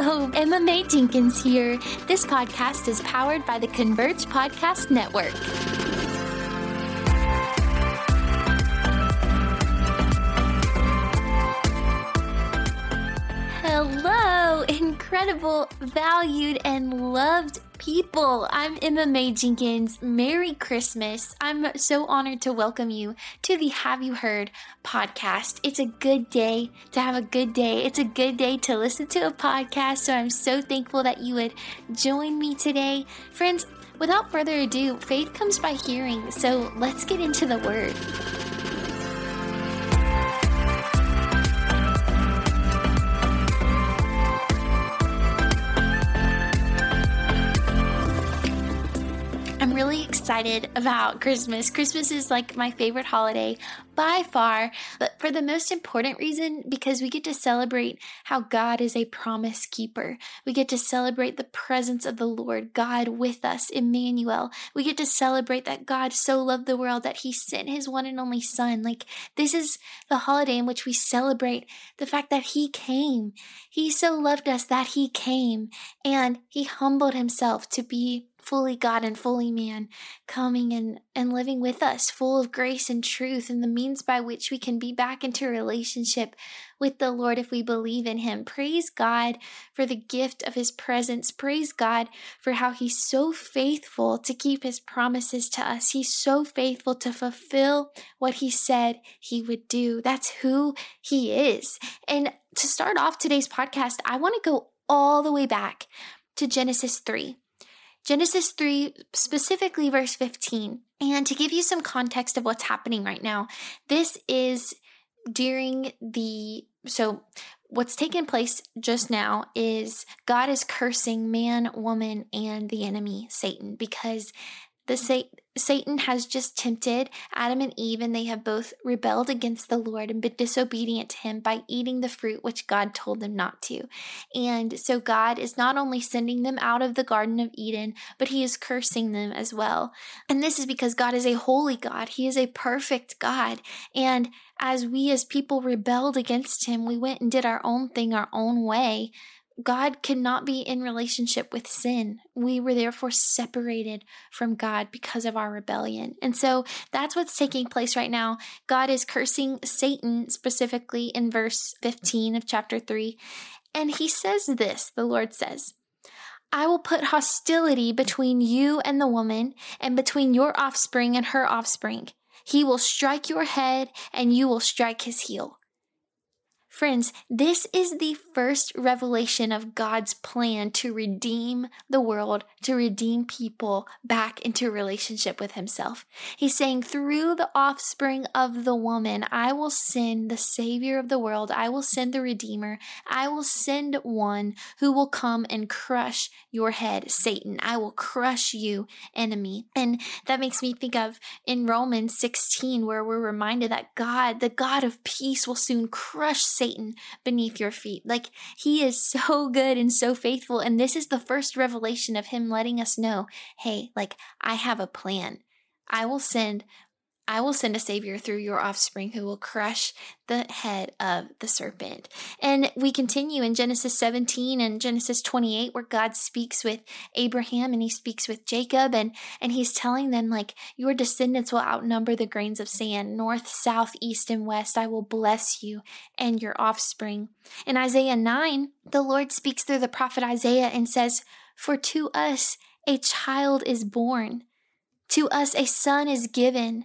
Hello, Emma Mae Dinkins here. This podcast is powered by the Converge Podcast Network. Hello, incredible, valued, and loved people. I'm Emma Mae Jenkins. Merry Christmas. I'm so honored to welcome you to the Have You Heard podcast. It's a good day to have a good day. It's a good day to listen to a podcast. So I'm so thankful that you would join me today. Friends, without further ado, faith comes by hearing. So let's get into the word. I'm really excited about Christmas. Christmas is like my favorite holiday by far, but for the most important reason, because we get to celebrate how God is a promise keeper. We get to celebrate the presence of the Lord, God with us, Emmanuel. We get to celebrate that God so loved the world that he sent his one and only son. Like, this is the holiday in which we celebrate the fact that he came. He so loved us that he came, and he humbled himself to be fully God and fully man, coming and living with us, full of grace and truth, and the means by which we can be back into relationship with the Lord if we believe in him. Praise God for the gift of his presence. Praise God for how he's so faithful to keep his promises to us. He's so faithful to fulfill what he said he would do. That's who he is. And to start off today's podcast, I want to go all the way back to Genesis 3. Genesis 3, specifically verse 15. And to give you some context of what's happening right now, this is during so what's taken place just now is God is cursing man, woman, and the enemy, Satan, because Satan has just tempted Adam and Eve, and they have both rebelled against the Lord and been disobedient to him by eating the fruit which God told them not to. And so God is not only sending them out of the Garden of Eden, but he is cursing them as well. And this is because God is a holy God. He is a perfect God. And as we as people rebelled against him, we went and did our own thing, our own way. God cannot be in relationship with sin. We were therefore separated from God because of our rebellion. And so that's what's taking place right now. God is cursing Satan specifically in verse 15 of chapter 3. And he says this, the Lord says, "I will put hostility between you and the woman, and between your offspring and her offspring. He will strike your head, and you will strike his heel." Friends, this is the first revelation of God's plan to redeem the world, to redeem people back into relationship with himself. He's saying, through the offspring of the woman, I will send the Savior of the world. I will send the Redeemer. I will send one who will come and crush your head, Satan. I will crush you, enemy. And that makes me think of in Romans 16, where we're reminded that God, the God of peace, will soon crush Satan beneath your feet. Like, he is so good and so faithful. And this is the first revelation of him letting us know, hey, like, I have a plan. I will send a Savior through your offspring who will crush the head of the serpent. And we continue in Genesis 17 and Genesis 28, where God speaks with Abraham and he speaks with Jacob, and he's telling them, like, your descendants will outnumber the grains of sand. North, south, east, and west, I will bless you and your offspring. In Isaiah 9, the Lord speaks through the prophet Isaiah and says, "For to us a child is born, to us a son is given,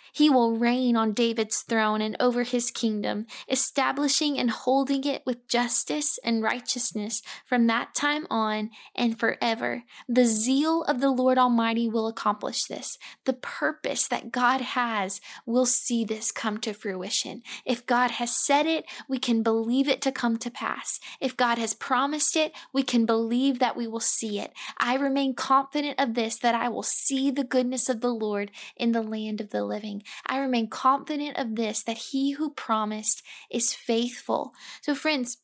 He will reign on David's throne and over his kingdom, establishing and holding it with justice and righteousness from that time on and forever. The zeal of the Lord Almighty will accomplish this." The purpose that God has will see this come to fruition. If God has said it, we can believe it to come to pass. If God has promised it, we can believe that we will see it. I remain confident of this, that I will see the goodness of the Lord in the land of the living. I remain confident of this, that he who promised is faithful. So friends,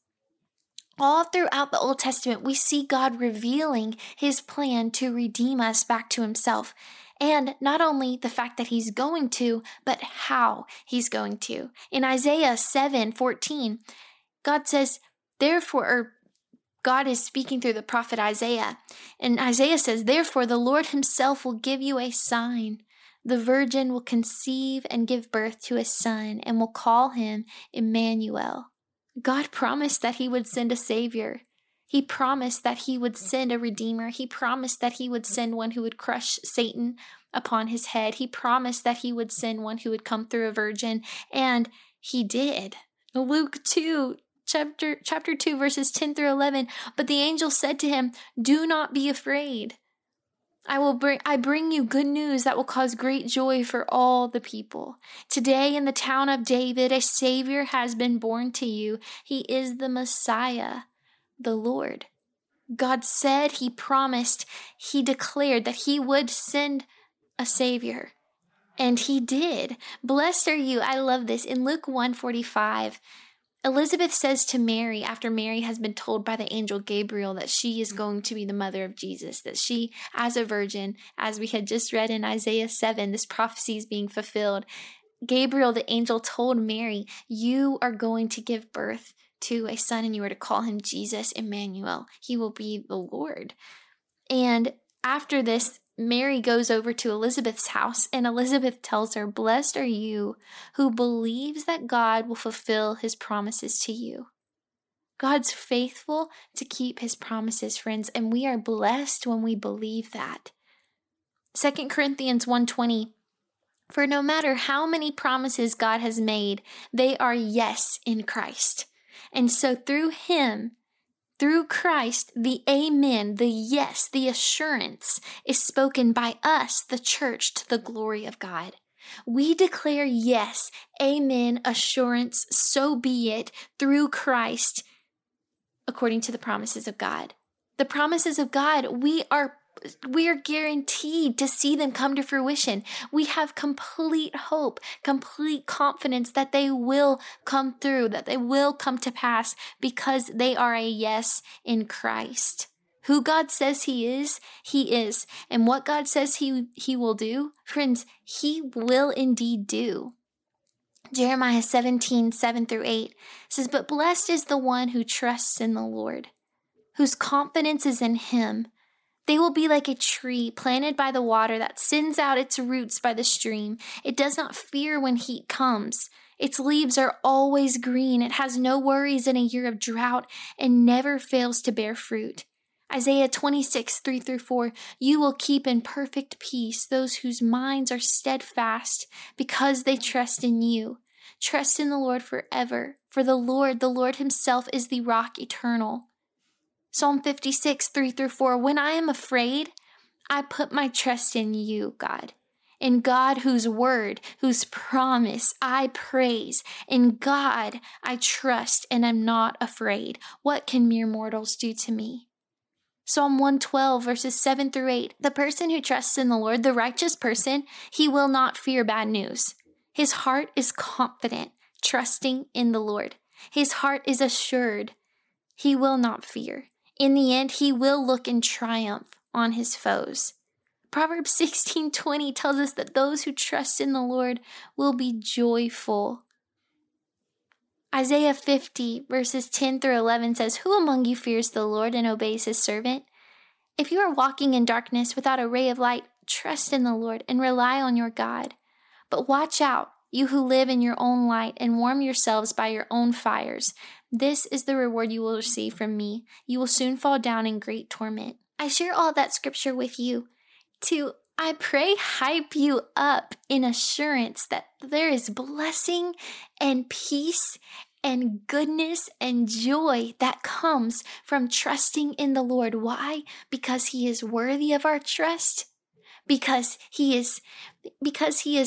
All throughout the Old Testament, we see God revealing his plan to redeem us back to himself. And not only the fact that he's going to, but how he's going to. In Isaiah 7:14, God says, God is speaking through the prophet Isaiah. And Isaiah says, "Therefore, the Lord himself will give you a sign. The virgin will conceive and give birth to a son and will call him Emmanuel." God promised that he would send a savior. He promised that he would send a redeemer. He promised that he would send one who would crush Satan upon his head. He promised that he would send one who would come through a virgin, and he did. Luke 2, chapter 2, verses 10 through 11, "But the angel said to him, 'Do not be afraid. I bring you good news that will cause great joy for all the people. Today in the town of David, a Savior has been born to you. He is the Messiah, the Lord.'" God said, he promised, he declared that he would send a Savior. And he did. Blessed are you. I love this. In Luke 1:45, Elizabeth says to Mary, after Mary has been told by the angel Gabriel that she is going to be the mother of Jesus, that she, as a virgin, as we had just read in Isaiah 7, this prophecy is being fulfilled. Gabriel, the angel, told Mary, "You are going to give birth to a son, and you are to call him Jesus Emmanuel. He will be the Lord." And after this, Mary goes over to Elizabeth's house, and Elizabeth tells her, "Blessed are you who believes that God will fulfill his promises to you." God's faithful to keep his promises, friends, and we are blessed when we believe that. 2 Corinthians 1:20, "For no matter how many promises God has made, they are yes in Christ." And so through him, through Christ, the amen, the yes, the assurance is spoken by us, the church, to the glory of God. We declare yes, amen, assurance, so be it, through Christ, according to the promises of God. The promises of God, we are guaranteed to see them come to fruition. We have complete hope, complete confidence that they will come through, that they will come to pass, because they are a yes in Christ. Who God says he is, he is. And what God says he will do, friends, he will indeed do. Jeremiah 17:7 through 8 says, "But blessed is the one who trusts in the Lord, whose confidence is in him. They will be like a tree planted by the water that sends out its roots by the stream. It does not fear when heat comes. Its leaves are always green. It has no worries in a year of drought and never fails to bear fruit." Isaiah 26:3-4, "You will keep in perfect peace those whose minds are steadfast because they trust in you. Trust in the Lord forever, for the Lord himself is the rock eternal." Psalm 56:3-4, "When I am afraid, I put my trust in you, God. In God, whose word, whose promise I praise. In God, I trust and am not afraid. What can mere mortals do to me?" Psalm 112:7-8, "The person who trusts in the Lord, the righteous person, he will not fear bad news. His heart is confident, trusting in the Lord. His heart is assured. He will not fear. In the end, he will look in triumph on his foes." Proverbs 16:20 tells us that those who trust in the Lord will be joyful. Isaiah 50:10-11 says, "Who among you fears the Lord and obeys his servant? If you are walking in darkness without a ray of light, trust in the Lord and rely on your God. But watch out, you who live in your own light, and warm yourselves by your own fires. This is the reward you will receive from me. You will soon fall down in great torment." I share all that scripture with you to, I pray, hype you up in assurance that there is blessing and peace and goodness and joy that comes from trusting in the Lord. Why? Because he is worthy of our trust. Because he is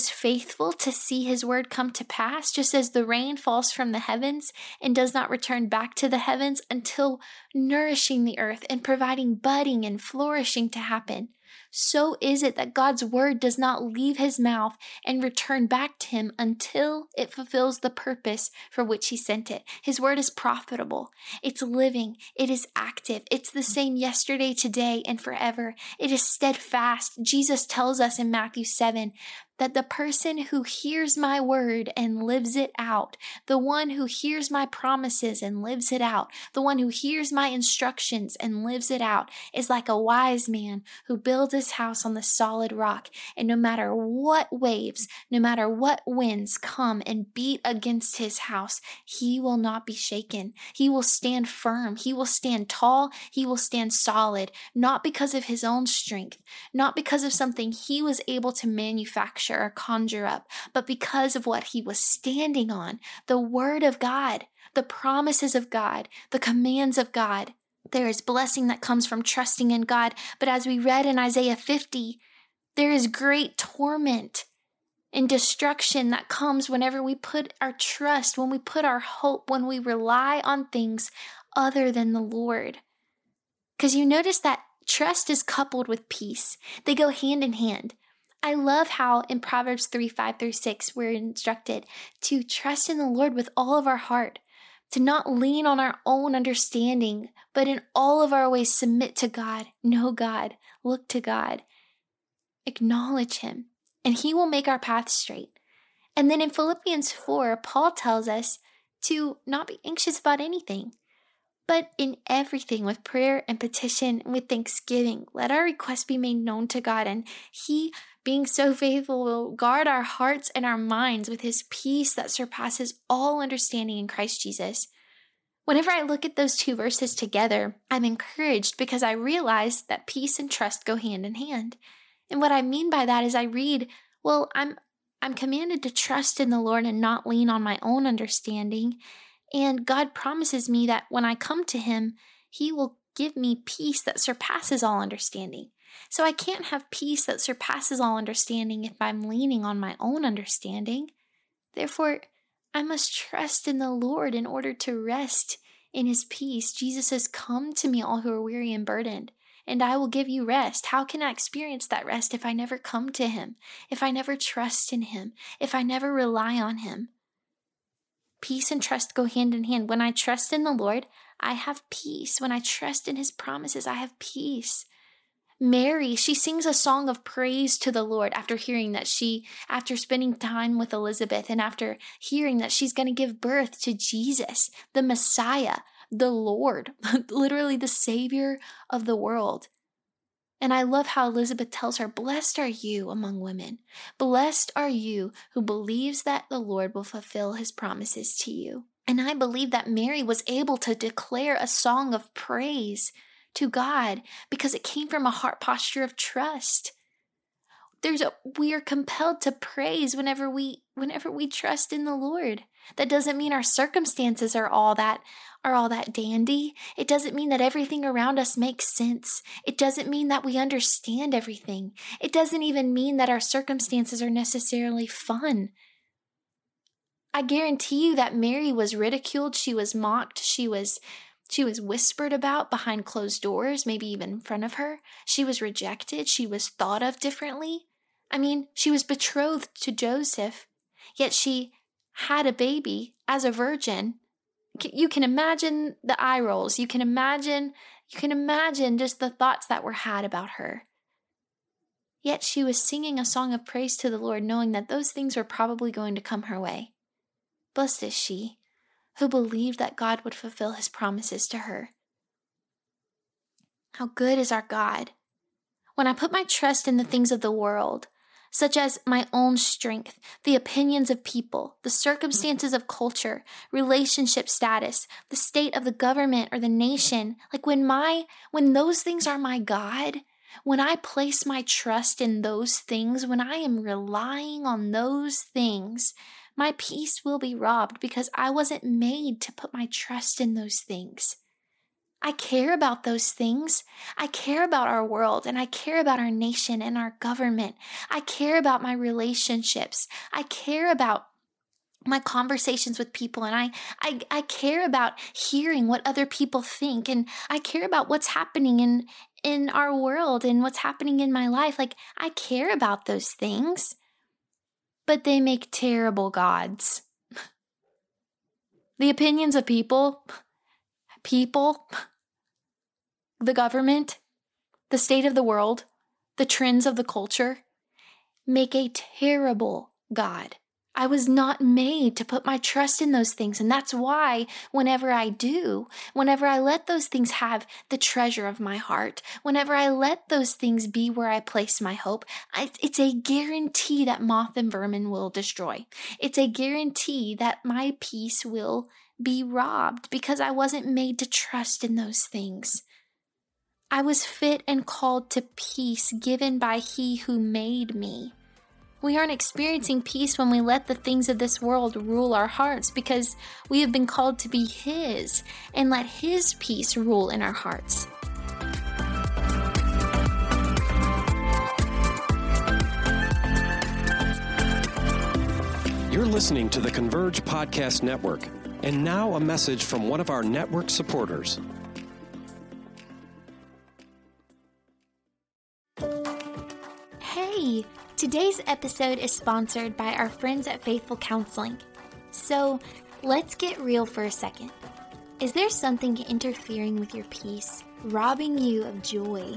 faithful to see his word come to pass, just as the rain falls from the heavens and does not return back to the heavens until nourishing the earth and providing budding and flourishing to happen. so is it that God's word does not leave his mouth and return back to him until it fulfills the purpose for which he sent it. His word is profitable. It's living. It is active. It's the same yesterday, today, and forever. It is steadfast. Jesus tells us in Matthew 7 that the person who hears my word and lives it out, the one who hears my promises and lives it out, the one who hears my instructions and lives it out, is like a wise man who builds his house on the solid rock. And no matter what waves, no matter what winds come and beat against his house, he will not be shaken. He will stand firm. He will stand tall. He will stand solid, not because of his own strength, not because of something he was able to manufacture or conjure up, but because of what he was standing on, the word of God, the promises of God, the commands of God. There is blessing that comes from trusting in God, but as we read in Isaiah 50, there is great torment and destruction that comes whenever we put our trust, when we put our hope, when we rely on things other than the Lord. Because you notice that trust is coupled with peace. They go hand in hand. I love how in Proverbs 3:5-6, we're instructed to trust in the Lord with all of our heart, to not lean on our own understanding, but in all of our ways submit to God, know God, look to God, acknowledge him, and he will make our path straight. And then in Philippians 4, Paul tells us to not be anxious about anything, but in everything, with prayer and petition, and with thanksgiving, let our requests be made known to God. And he, being so faithful, will guard our hearts and our minds with his peace that surpasses all understanding in Christ Jesus. Whenever I look at those two verses together, I'm encouraged because I realize that peace and trust go hand in hand. And what I mean by that is I read, well, I'm commanded to trust in the Lord and not lean on my own understanding. And God promises me that when I come to him, he will give me peace that surpasses all understanding. So I can't have peace that surpasses all understanding if I'm leaning on my own understanding. Therefore, I must trust in the Lord in order to rest in his peace. Jesus says, "Come to me, all who are weary and burdened, and I will give you rest." How can I experience that rest if I never come to him, if I never trust in him, if I never rely on him? Peace and trust go hand in hand. When I trust in the Lord, I have peace. When I trust in his promises, I have peace. Mary, she sings a song of praise to the Lord after hearing that after spending time with Elizabeth and after hearing that she's going to give birth to Jesus, the Messiah, the Lord, literally the Savior of the world. And I love how Elizabeth tells her, "Blessed are you among women. Blessed are you who believes that the Lord will fulfill his promises to you." And I believe that Mary was able to declare a song of praise to God because it came from a heart posture of trust. We are compelled to praise whenever we trust in the Lord. That doesn't mean our circumstances are all that dandy. It doesn't mean that everything around us makes sense. It doesn't mean that we understand everything. It doesn't even mean that our circumstances are necessarily fun. I guarantee you that Mary was ridiculed. She was mocked. She was whispered about behind closed doors, maybe even in front of her. She was rejected. She was thought of differently. I mean, she was betrothed to Joseph, yet she had a baby as a virgin. You can imagine the eye rolls. You can imagine just the thoughts that were had about her. Yet she was singing a song of praise to the Lord, knowing that those things were probably going to come her way. Blessed is she who believed that God would fulfill his promises to her. How good is our God! When I put my trust in the things of the world, such as my own strength, the opinions of people, the circumstances of culture, relationship status, the state of the government or the nation, like when those things are my God, when I place my trust in those things, when I am relying on those things, my peace will be robbed because I wasn't made to put my trust in those things. I care about those things. I care about our world, and I care about our nation and our government. I care about my relationships. I care about my conversations with people, and I care about hearing what other people think, and I care about what's happening in in our world and what's happening in my life. Like, I care about those things, but they make terrible gods. The opinions of people, the government, the state of the world, the trends of the culture make a terrible god. I was not made to put my trust in those things. And that's why whenever I let those things have the treasure of my heart, whenever I let those things be where I place my hope, it's a guarantee that moth and vermin will destroy. It's a guarantee that my peace will be robbed because I wasn't made to trust in those things. I was fit and called to peace given by He who made me. We aren't experiencing peace when we let the things of this world rule our hearts because we have been called to be His and let His peace rule in our hearts. You're listening to the Converge Podcast Network, and now a message from one of our network supporters. Hey! Today's episode is sponsored by our friends at Faithful Counseling. So let's get real for a second. Is there something interfering with your peace, robbing you of joy,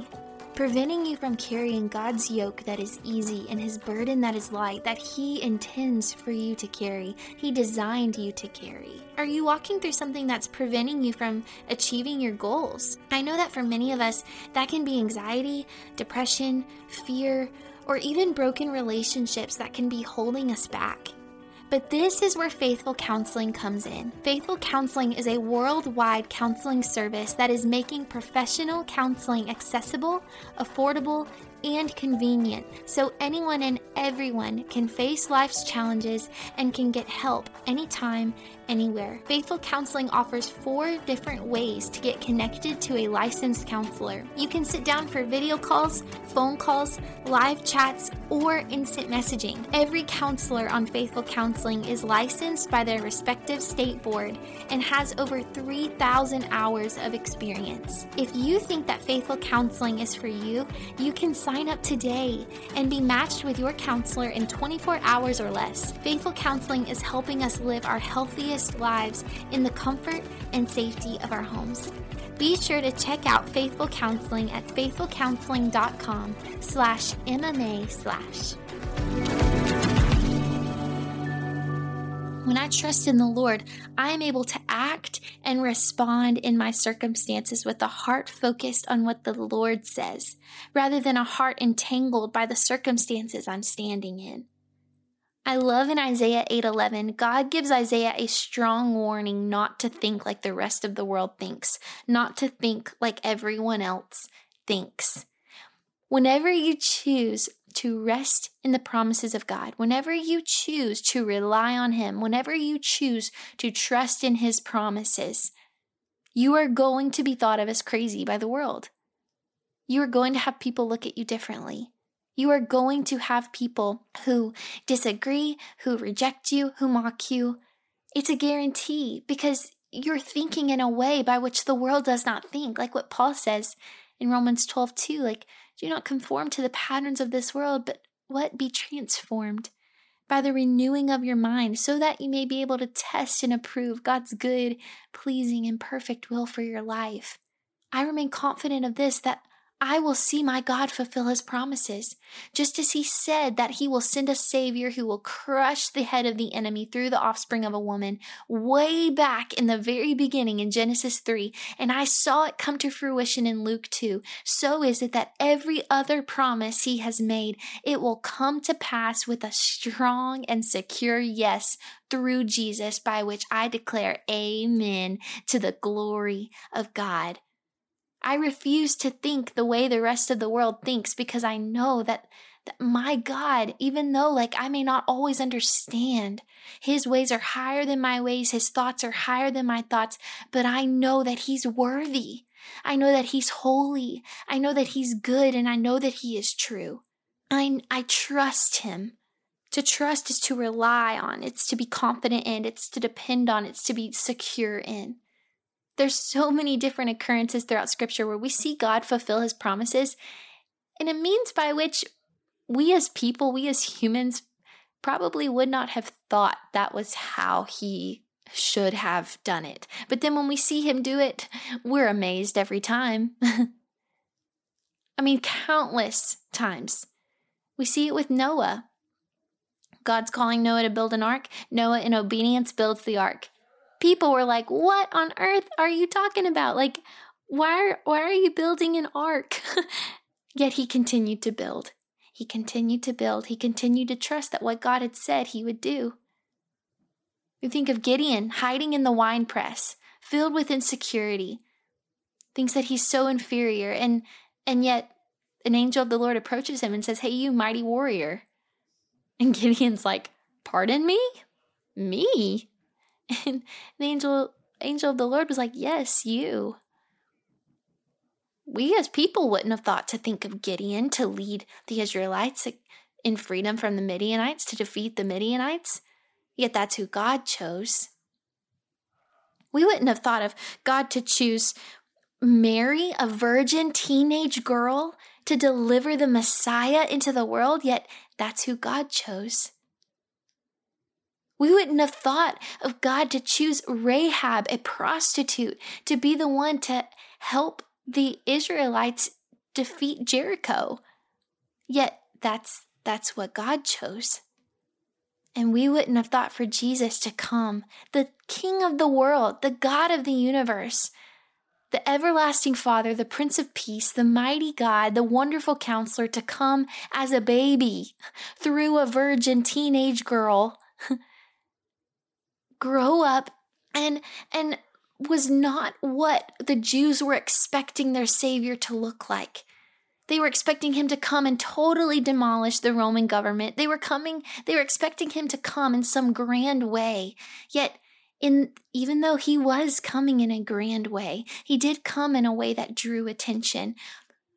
preventing you from carrying God's yoke that is easy and His burden that is light that He intends for you to carry, He designed you to carry? Are you walking through something that's preventing you from achieving your goals? I know that for many of us, that can be anxiety, depression, fear, or even broken relationships that can be holding us back. But this is where Faithful Counseling comes in. Faithful Counseling is a worldwide counseling service that is making professional counseling accessible, affordable, and convenient, so anyone and everyone can face life's challenges and can get help anytime, anywhere. Faithful Counseling offers 4 different ways to get connected to a licensed counselor. You can sit down for video calls, phone calls, live chats, or instant messaging. Every counselor on Faithful Counseling is licensed by their respective state board and has over 3,000 hours of experience. If you think that Faithful Counseling is for you, you can sign up today and be matched with your counselor in 24 hours or less. Faithful Counseling is helping us live our healthiest lives in the comfort and safety of our homes. Be sure to check out Faithful Counseling at faithfulcounseling.com/MMA/. When I trust in the Lord, I am able to act and respond in my circumstances with a heart focused on what the Lord says, rather than a heart entangled by the circumstances I'm standing in. I love in Isaiah 8:11, God gives Isaiah a strong warning not to think like the rest of the world thinks, not to think like everyone else thinks. Whenever you choose to rest in the promises of God, whenever you choose to rely on Him, whenever you choose to trust in His promises, you are going to be thought of as crazy by the world. You are going to have people look at you differently. You are going to have people who disagree, who reject you, who mock you. It's a guarantee because you're thinking in a way by which the world does not think. Like what Paul says in Romans 12:2, like, do not conform to the patterns of this world, but what? Be transformed by the renewing of your mind so that you may be able to test and approve God's good, pleasing, and perfect will for your life. I remain confident of this, that I will see my God fulfill His promises, just as He said that He will send a Savior who will crush the head of the enemy through the offspring of a woman way back in the very beginning in Genesis 3. And I saw it come to fruition in Luke 2. So is it that every other promise He has made, it will come to pass with a strong and secure yes through Jesus, by which I declare amen to the glory of God. I refuse to think the way the rest of the world thinks because I know that my God, even though like I may not always understand, His ways are higher than my ways, His thoughts are higher than my thoughts, but I know that He's worthy. I know that He's holy. I know that He's good, and I know that He is true. I trust Him. To trust is to rely on. It's to be confident in. It's to depend on. It's to be secure in. There's so many different occurrences throughout Scripture where we see God fulfill his promises in a means by which we as people, we as humans, probably would not have thought that was how he should have done it. But then when we see him do it, we're amazed every time. I mean, countless times. We see it with Noah. God's calling Noah to build an ark. Noah, in obedience, builds the ark. People were like, what on earth are you talking about? Like, why are you building an ark? Yet he continued to build. He continued to build. He continued to trust that what God had said he would do. We think of Gideon hiding in the wine press, filled with insecurity, thinks that he's so inferior, and yet an angel of the Lord approaches him and says, hey, you mighty warrior. And Gideon's like, pardon me? Me? And the angel of the Lord was like, yes, you. We as people wouldn't have thought to think of Gideon to lead the Israelites in freedom from the Midianites, to defeat the Midianites. Yet that's who God chose. We wouldn't have thought of God to choose Mary, a virgin teenage girl, to deliver the Messiah into the world, yet that's who God chose. We wouldn't have thought of God to choose Rahab, a prostitute, to be the one to help the Israelites defeat Jericho. Yet that's what God chose. And we wouldn't have thought for Jesus to come, the King of the world, the God of the universe, the everlasting Father, the Prince of Peace, the mighty God, the wonderful Counselor, to come as a baby through a virgin teenage girl, grow up, and was not what the Jews were expecting their Savior to look like. They were expecting him to come and totally demolish the Roman government. They were expecting him to come in some grand way, yet even though he was coming in a grand way, he did come in a way that drew attention,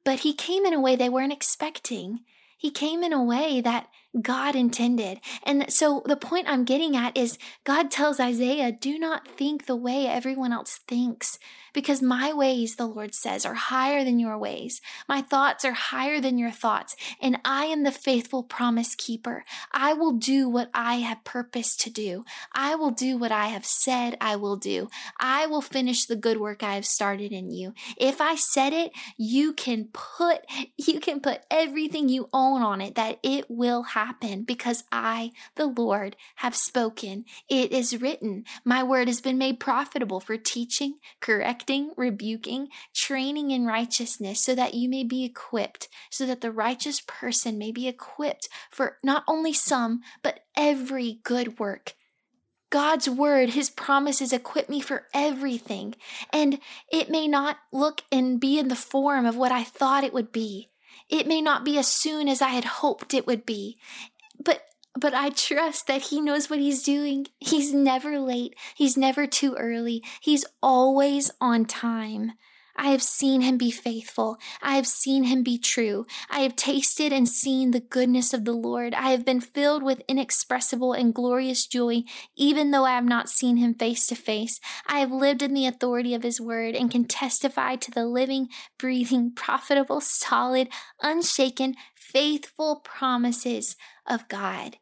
but he came in a way they weren't expecting. He came in a way that God intended. And so the point I'm getting at is God tells Isaiah, do not think the way everyone else thinks, because my ways, the Lord says, are higher than your ways. My thoughts are higher than your thoughts, and I am the faithful promise keeper. I will do what I have purposed to do. I will do what I have said I will do. I will finish the good work I have started in you. If I said it, you can put everything you own on it, that it will happen, because I, the Lord, have spoken. It is written. My word has been made profitable for teaching, correcting, rebuking, training in righteousness, so that you may be equipped, so that the righteous person may be equipped for not only some, but every good work. God's word, his promises equip me for everything. And it may not look and be in the form of what I thought it would be. It may not be as soon as I had hoped it would be, but I trust that he knows what he's doing. He's never late. He's never too early. He's always on time. I have seen him be faithful. I have seen him be true. I have tasted and seen the goodness of the Lord. I have been filled with inexpressible and glorious joy, even though I have not seen him face to face. I have lived in the authority of his word and can testify to the living, breathing, profitable, solid, unshaken, faithful promises of God.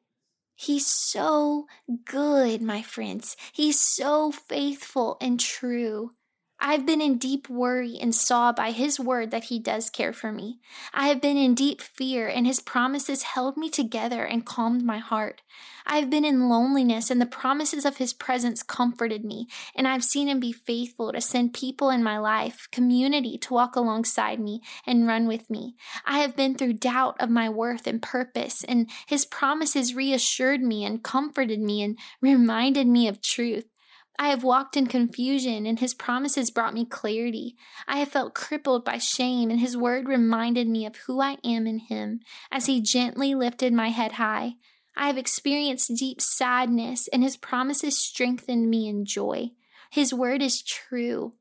He's so good, my friends. He's so faithful and true. I've been in deep worry and saw by his word that he does care for me. I have been in deep fear, and his promises held me together and calmed my heart. I have been in loneliness, and the promises of his presence comforted me. And I've seen him be faithful to send people in my life, community to walk alongside me and run with me. I have been through doubt of my worth and purpose, and his promises reassured me and comforted me and reminded me of truth. I have walked in confusion, and his promises brought me clarity. I have felt crippled by shame, and his word reminded me of who I am in him as he gently lifted my head high. I have experienced deep sadness, and his promises strengthened me in joy. His word is true.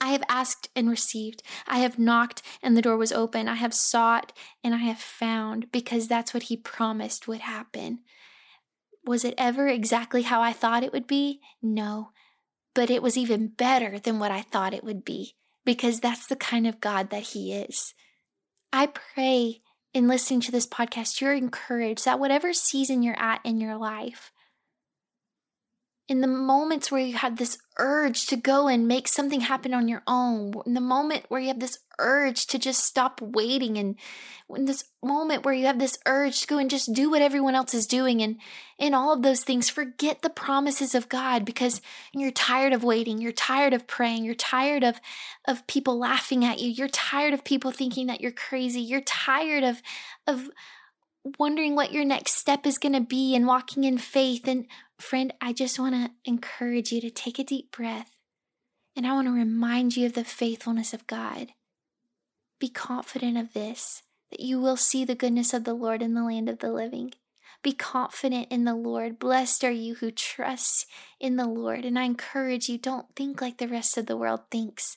I have asked and received. I have knocked and the door was open. I have sought and I have found, because that's what he promised would happen. Was it ever exactly how I thought it would be? No. but it was even better than what I thought it would be, because that's the kind of God that He is. I pray in listening to this podcast, you're encouraged that whatever season you're at in your life, in the moments where you have this urge to go and make something happen on your own, in the moment where you have this urge to just stop waiting, and in this moment where you have this urge to go and just do what everyone else is doing, and in all of those things, forget the promises of God, because you're tired of waiting, you're tired of praying, you're tired of people laughing at you, you're tired of people thinking that you're crazy, you're tired of wondering what your next step is going to be and walking in faith. And friend, I just want to encourage you to take a deep breath, and I want to remind you of the faithfulness of God. Be confident of this, that you will see the goodness of the Lord in the land of the living. Be confident in the Lord. Blessed are you who trust in the Lord. And I encourage you, don't think like the rest of the world thinks,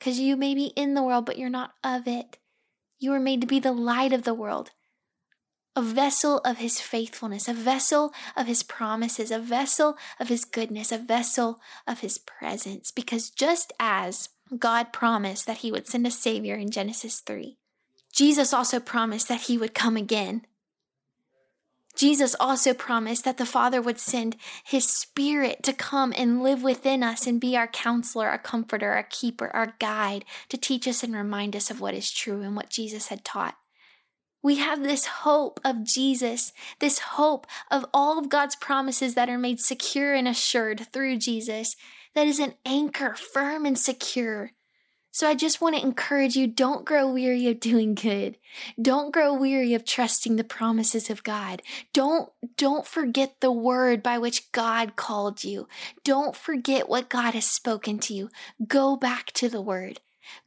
because you may be in the world, but you're not of it. You are made to be the light of the world, a vessel of His faithfulness, a vessel of His promises, a vessel of His goodness, a vessel of His presence. Because just as God promised that He would send a Savior in Genesis 3, Jesus also promised that He would come again. Jesus also promised that the Father would send His Spirit to come and live within us and be our counselor, our comforter, our keeper, our guide, to teach us and remind us of what is true and what Jesus had taught. We have this hope of Jesus, this hope of all of God's promises that are made secure and assured through Jesus, that is an anchor, firm and secure. So I just want to encourage you, don't grow weary of doing good. Don't grow weary of trusting the promises of God. Don't forget the word by which God called you. Don't forget what God has spoken to you. Go back to the word.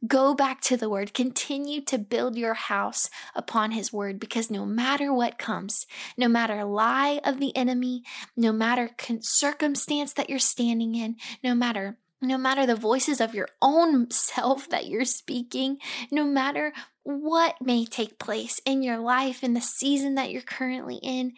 Go back to the word. Continue to build your house upon His word, because no matter what comes, no matter lie of the enemy, no matter circumstance that you're standing in, no matter the voices of your own self that you're speaking, no matter what may take place in your life, in the season that you're currently in,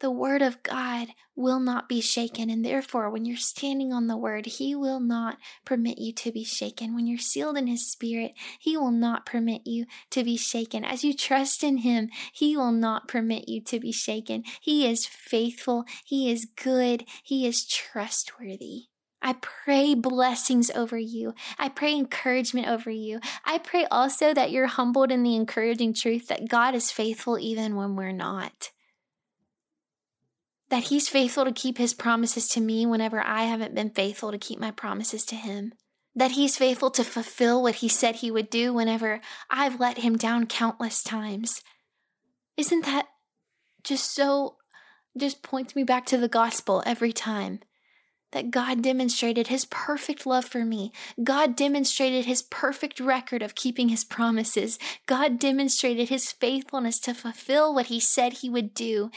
the word of God will not be shaken. And therefore, when you're standing on the word, He will not permit you to be shaken. When you're sealed in His Spirit, He will not permit you to be shaken. As you trust in Him, He will not permit you to be shaken. He is faithful. He is good. He is trustworthy. I pray blessings over you. I pray encouragement over you. I pray also that you're humbled in the encouraging truth that God is faithful even when we're not. That He's faithful to keep His promises to me whenever I haven't been faithful to keep my promises to Him. That He's faithful to fulfill what He said He would do whenever I've let Him down countless times. Isn't that just points me back to the gospel every time? That God demonstrated His perfect love for me. God demonstrated His perfect record of keeping His promises. God demonstrated His faithfulness to fulfill what He said He would do,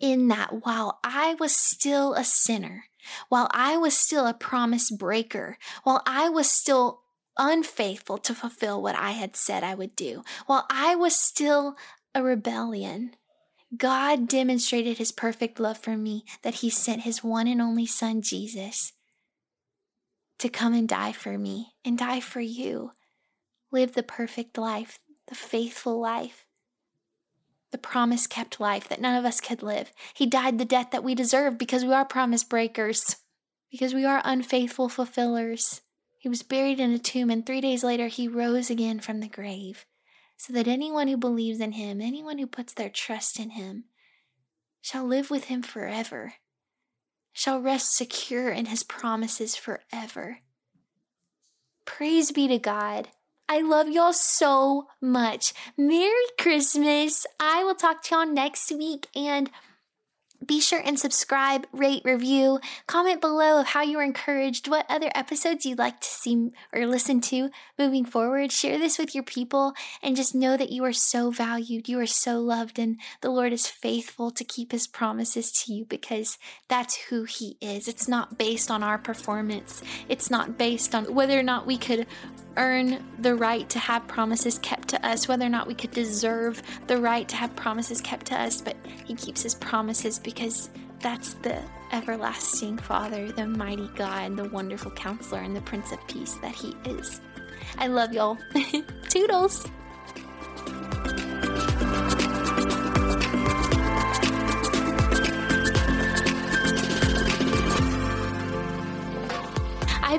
in that while I was still a sinner, while I was still a promise breaker, while I was still unfaithful to fulfill what I had said I would do, while I was still a rebellion, God demonstrated His perfect love for me, that He sent His one and only Son, Jesus, to come and die for me and die for you. Live the perfect life, the faithful life, the promise-kept life that none of us could live. He died the death that we deserve, because we are promise breakers, because we are unfaithful fulfillers. He was buried in a tomb, and 3 days later, He rose again from the grave, so that anyone who believes in Him, anyone who puts their trust in Him, shall live with Him forever, shall rest secure in His promises forever. Praise be to God. I love y'all so much. Merry Christmas. I will talk to y'all next week, and be sure and subscribe, rate, review, comment below of how you were encouraged, what other episodes you'd like to see or listen to moving forward. Share this with your people, and just know that you are so valued. You are so loved, and the Lord is faithful to keep His promises to you, because that's who He is. It's not based on our performance. It's not based on whether or not we could earn the right to have promises kept to us, whether or not we could deserve the right to have promises kept to us, but He keeps His promises because That's the everlasting Father, the mighty God, the wonderful Counselor, and the Prince of Peace that He is. I love y'all. Toodles. I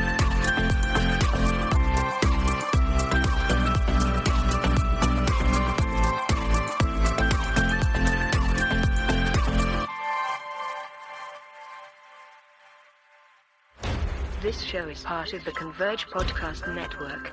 This show is part of the Converge Podcast Network.